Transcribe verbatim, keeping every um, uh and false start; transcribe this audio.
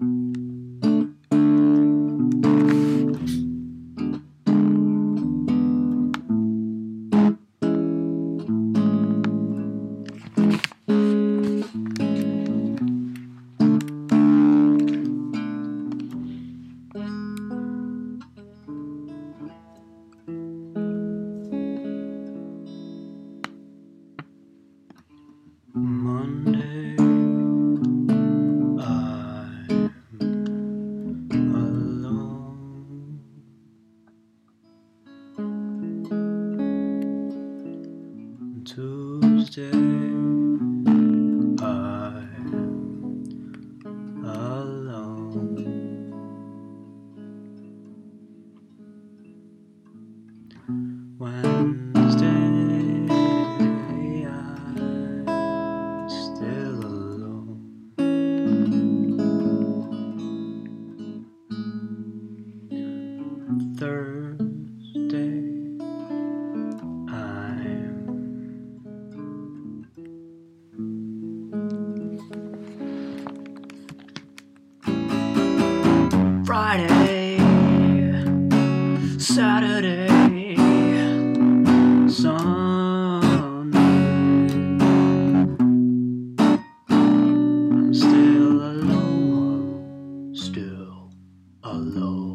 Monday, I'm alone. Tuesday, I'm alone. Wednesday, Thursday, I'm Friday, Saturday, Sunday, I'm still alone, still alone.